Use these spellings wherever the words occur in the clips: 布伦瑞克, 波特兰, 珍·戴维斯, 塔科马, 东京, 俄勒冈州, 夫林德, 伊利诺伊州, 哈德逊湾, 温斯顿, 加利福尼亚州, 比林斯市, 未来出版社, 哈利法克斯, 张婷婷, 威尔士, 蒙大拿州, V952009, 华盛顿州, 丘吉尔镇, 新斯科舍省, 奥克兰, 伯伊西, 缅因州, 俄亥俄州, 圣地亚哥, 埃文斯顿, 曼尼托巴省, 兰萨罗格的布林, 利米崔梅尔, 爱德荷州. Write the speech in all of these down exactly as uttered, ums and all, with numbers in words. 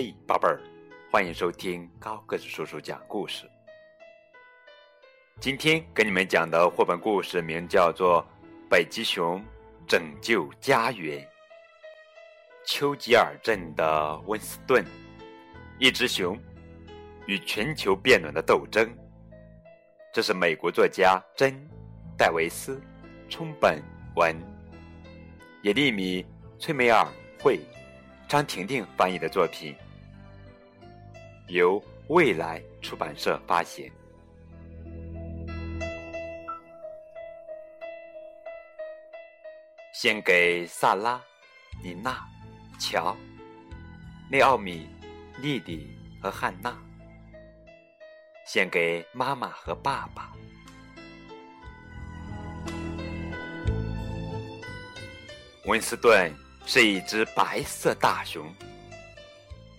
嘿，宝贝儿，欢迎收听高个子叔叔讲故事。今天跟你们讲的绘本故事名叫做《北极熊拯救家园》。丘吉尔镇的温斯顿，一只熊与全球变暖的斗争。这是美国作家珍·戴维斯冲本文，也利米崔梅尔绘，张婷婷翻译的作品，由未来出版社发行。献给萨拉、妮娜、乔、内奥米、莉莉和汉娜，献给妈妈和爸爸。温斯顿是一只白色大熊。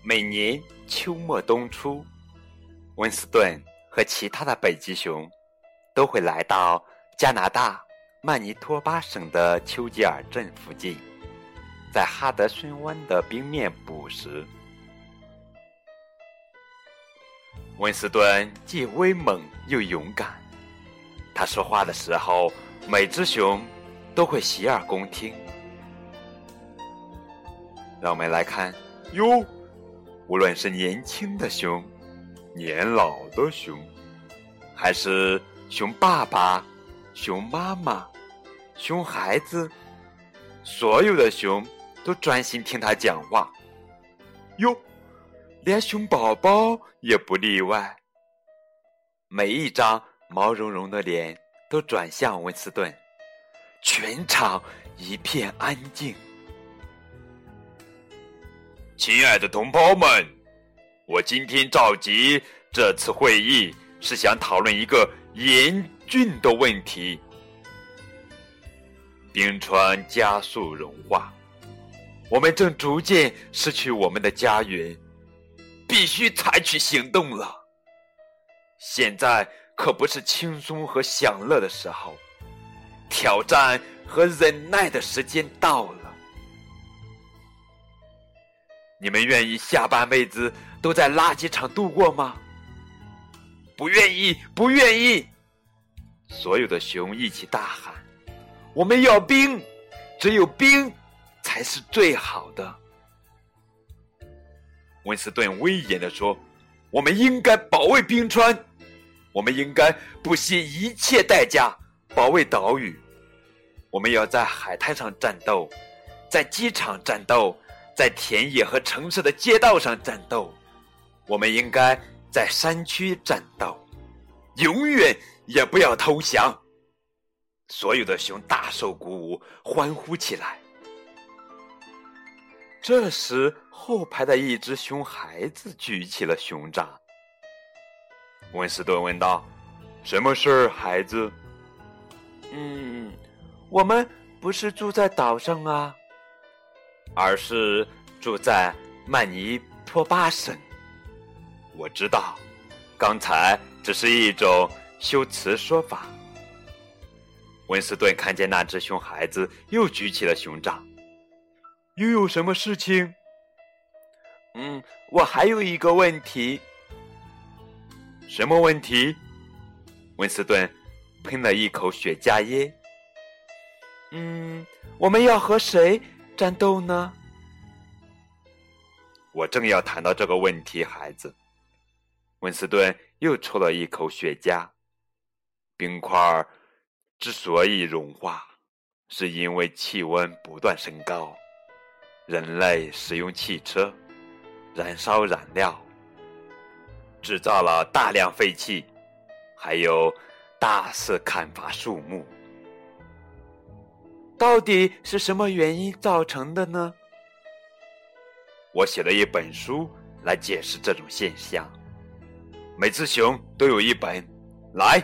每年秋末冬初，温斯顿和其他的北极熊都会来到加拿大曼尼托巴省的丘吉尔镇附近，在哈德逊湾的冰面捕食。温斯顿既威猛又勇敢，他说话的时候，每只熊都会洗耳恭听。让我们来看哟，无论是年轻的熊、年老的熊，还是熊爸爸、熊妈妈、熊孩子，所有的熊都专心听他讲话哟，连熊宝宝也不例外。每一张毛茸茸的脸都转向温斯顿，全场一片安静。亲爱的同胞们，我今天召集这次会议是想讨论一个严峻的问题：冰川加速融化，我们正逐渐失去我们的家园，必须采取行动了。现在可不是轻松和享乐的时候，挑战和忍耐的时间到了。你们愿意下半辈子都在垃圾场度过吗？不愿意，不愿意！所有的熊一起大喊：我们要冰，只有冰才是最好的。温斯顿威严地说：我们应该保卫冰川，我们应该不惜一切代价保卫岛屿。我们要在海滩上战斗，在机场战斗，在田野和城市的街道上战斗，我们应该在山区战斗，永远也不要投降。所有的熊大受鼓舞，欢呼起来。这时，后排的一只熊孩子举起了熊掌。温斯顿问道：什么事儿，孩子？嗯，我们不是住在岛上啊，而是住在曼尼托巴省。我知道，刚才只是一种修辞说法。温斯顿看见那只熊孩子又举起了熊掌。又有什么事情？嗯，我还有一个问题。什么问题？温斯顿喷了一口雪茄烟。嗯，我们要和谁战斗呢？我正要谈到这个问题，孩子。温斯顿又抽了一口雪茄。冰块之所以融化，是因为气温不断升高，人类使用汽车、燃烧燃料，制造了大量废气，还有大肆砍伐树木。到底是什么原因造成的呢？我写了一本书来解释这种现象，每只熊都有一本，来，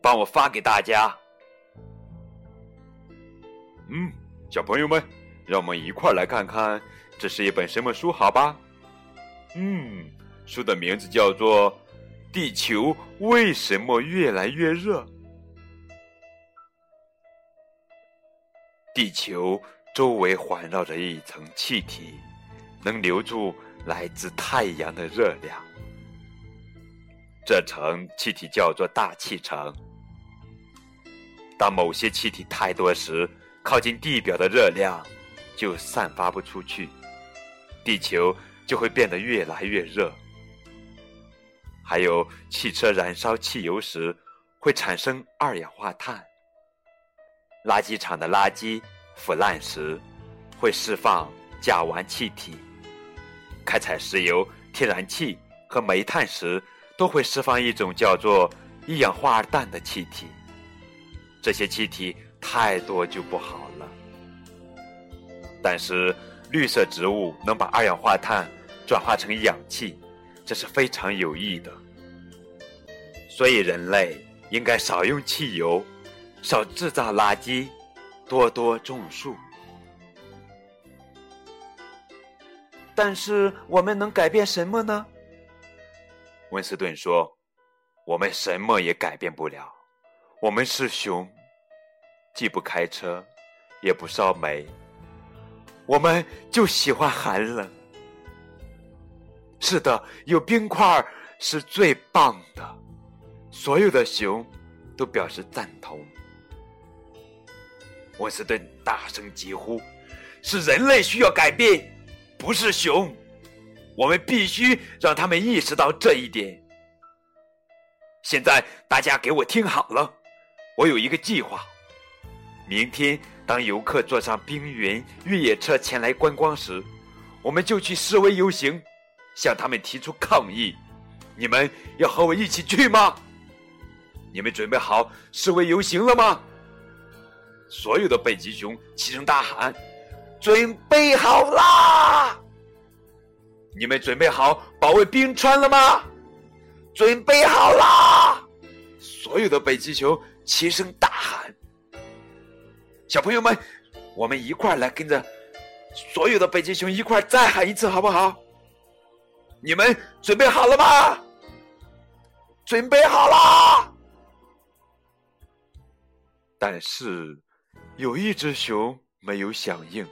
帮我发给大家。嗯，小朋友们，让我们一块来看看这是一本什么书，好吧？嗯，书的名字叫做《地球为什么越来越热》。地球周围环绕着一层气体，能留住来自太阳的热量。这层气体叫做大气层。当某些气体太多时，靠近地表的热量就散发不出去，地球就会变得越来越热。还有汽车燃烧汽油时会产生二氧化碳，垃圾场的垃圾腐烂时会释放甲烷气体，开采石油、天然气和煤炭时都会释放一种叫做一氧化二氮的气体。这些气体太多就不好了，但是绿色植物能把二氧化碳转化成氧气，这是非常有益的。所以人类应该少用汽油，少制造垃圾，多多种树。但是我们能改变什么呢？温斯顿说，我们什么也改变不了，我们是熊，既不开车也不烧煤，我们就喜欢寒冷。是的，有冰块是最棒的，所有的熊都表示赞同。温斯顿大声疾呼，是人类需要改变，不是熊，我们必须让他们意识到这一点。现在大家给我听好了，我有一个计划。明天当游客坐上冰原越野车前来观光时，我们就去示威游行，向他们提出抗议。你们要和我一起去吗？你们准备好示威游行了吗？所有的北极熊齐声大喊，准备好啦！你们准备好保卫冰川了吗？准备好啦！所有的北极熊齐声大喊。小朋友们，我们一块来跟着所有的北极熊一块再喊一次好不好？你们准备好了吗？准备好啦！但是有一只熊没有响应。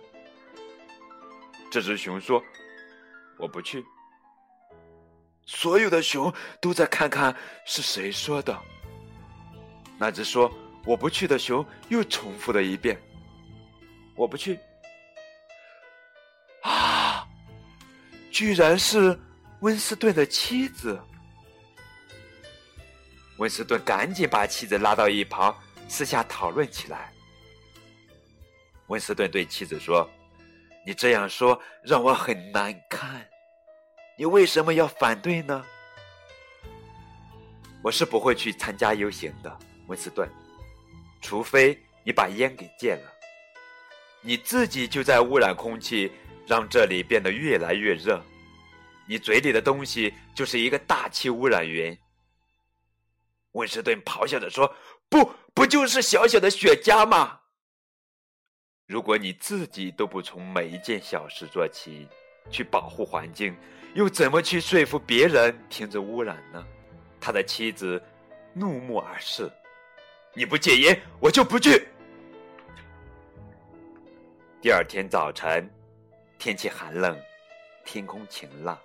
这只熊说，我不去。所有的熊都在看看是谁说的。那只说我不去的熊又重复了一遍，我不去。啊，居然是温斯顿的妻子。温斯顿赶紧把妻子拉到一旁，私下讨论起来。温斯顿对妻子说，你这样说让我很难看，你为什么要反对呢？我是不会去参加游行的，温斯顿，除非你把烟给戒了。你自己就在污染空气，让这里变得越来越热。你嘴里的东西就是一个大气污染源。温斯顿咆哮着说，不，不就是小小的雪茄吗？如果你自己都不从每一件小事做起，去保护环境，又怎么去说服别人停止污染呢？他的妻子怒目而视，你不戒烟，我就不去。第二天早晨，天气寒冷，天空晴朗，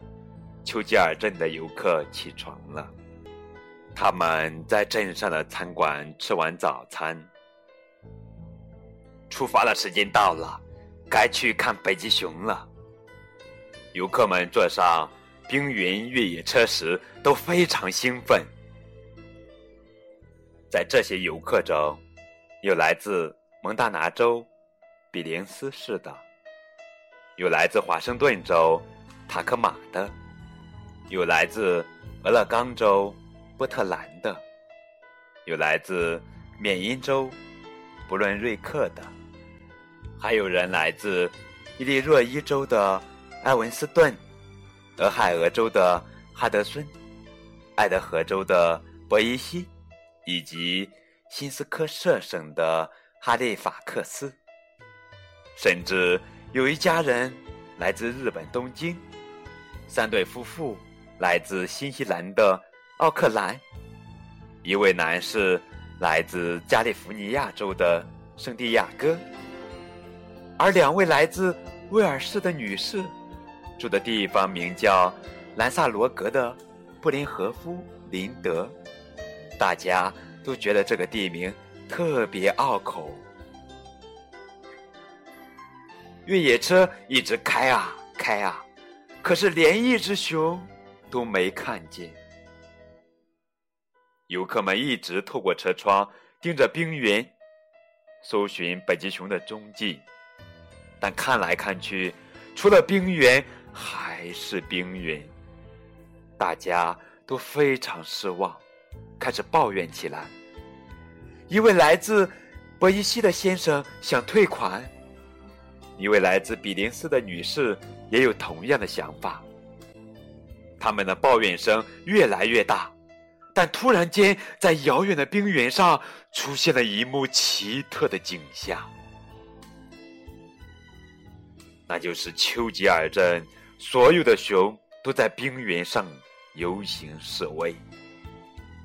丘吉尔镇的游客起床了。他们在镇上的餐馆吃完早餐。出发的时间到了，该去看北极熊了。游客们坐上冰原越野车时都非常兴奋。在这些游客中，有来自蒙大拿州比林斯市的，有来自华盛顿州塔科马的，有来自俄勒冈州波特兰的，有来自缅因州布伦瑞克的，还有人来自伊利诺伊州的埃文斯顿，俄亥俄州的哈德逊，爱德荷州的伯伊西，以及新斯科舍省的哈利法克斯。甚至有一家人来自日本东京，三对夫妇来自新西兰的奥克兰，一位男士来自加利福尼亚州的圣地亚哥，而两位来自威尔士的女士住的地方名叫兰萨罗格的布林和夫林德，大家都觉得这个地名特别拗口。越野车一直开啊开啊，可是连一只熊都没看见。游客们一直透过车窗盯着冰原，搜寻北极熊的踪迹，但看来看去，除了冰原还是冰原。大家都非常失望，开始抱怨起来。一位来自伯伊西的先生想退款，一位来自比林斯的女士也有同样的想法。他们的抱怨声越来越大，但突然间在遥远的冰原上出现了一幕奇特的景象，那就是丘吉尔镇所有的熊都在冰原上游行示威，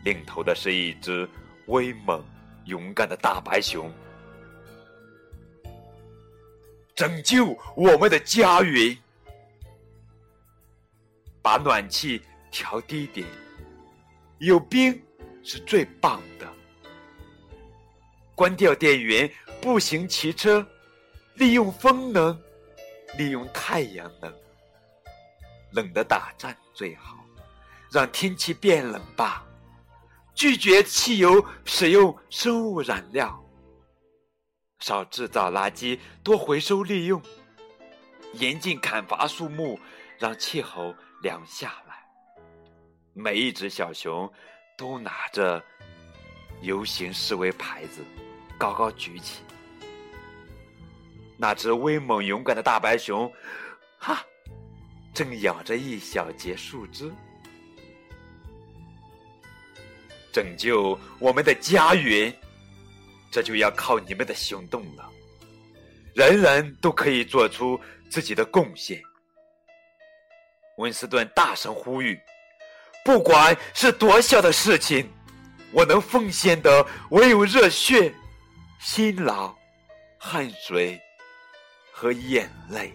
领头的是一只威猛勇敢的大白熊。拯救我们的家园，把暖气调低点，有冰是最棒的。关掉电源，步行骑车，利用风能，利用太阳能，冷的打战最好，让天气变冷吧。拒绝汽油，使用生物燃料，少制造垃圾，多回收利用，严禁砍伐树木，让气候凉下来。每一只小熊都拿着游行示威牌子高高举起。那只威猛勇敢的大白熊哈，正咬着一小截树枝。拯救我们的家园，这就要靠你们的行动了。人人都可以做出自己的贡献。温斯顿大声呼吁，不管是多小的事情，我能奉献的唯有热血、辛劳、汗水和眼泪。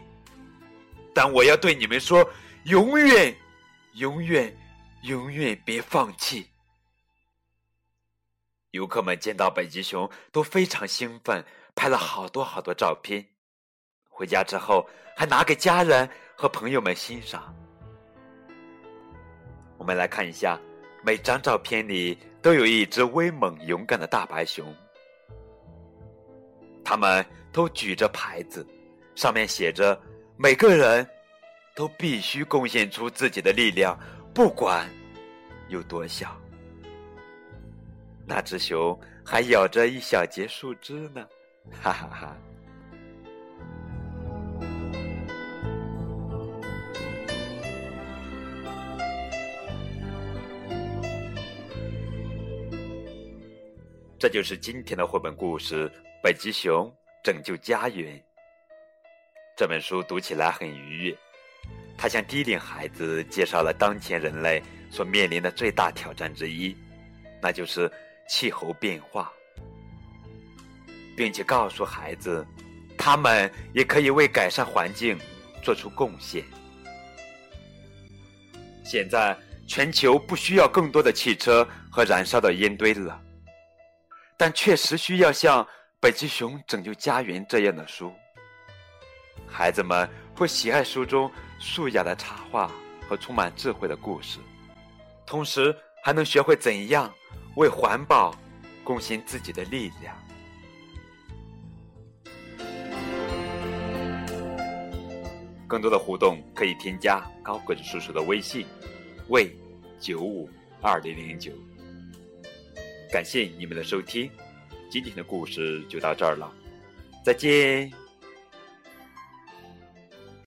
但我要对你们说，永远、永远、永远别放弃。游客们见到北极熊都非常兴奋，拍了好多好多照片，回家之后还拿给家人和朋友们欣赏。我们来看一下，每张照片里都有一只威猛勇敢的大白熊。他们都举着牌子，上面写着每个人都必须贡献出自己的力量，不管有多小。那只熊还咬着一小截树枝呢，哈哈哈。这就是今天的绘本故事《北极熊拯救家园》。这本书读起来很愉悦，它向低龄孩子介绍了当前人类所面临的最大挑战之一，那就是气候变化，并且告诉孩子，他们也可以为改善环境做出贡献。现在全球不需要更多的汽车和燃烧的烟堆了，但确实需要像《北极熊拯救家园》这样的书。孩子们会喜爱书中素雅的插画和充满智慧的故事，同时还能学会怎样为环保贡献自己的力量。更多的互动可以添加高滚叔叔的微信为九五二零零九。感谢你们的收听，今天的故事就到这儿了，再见。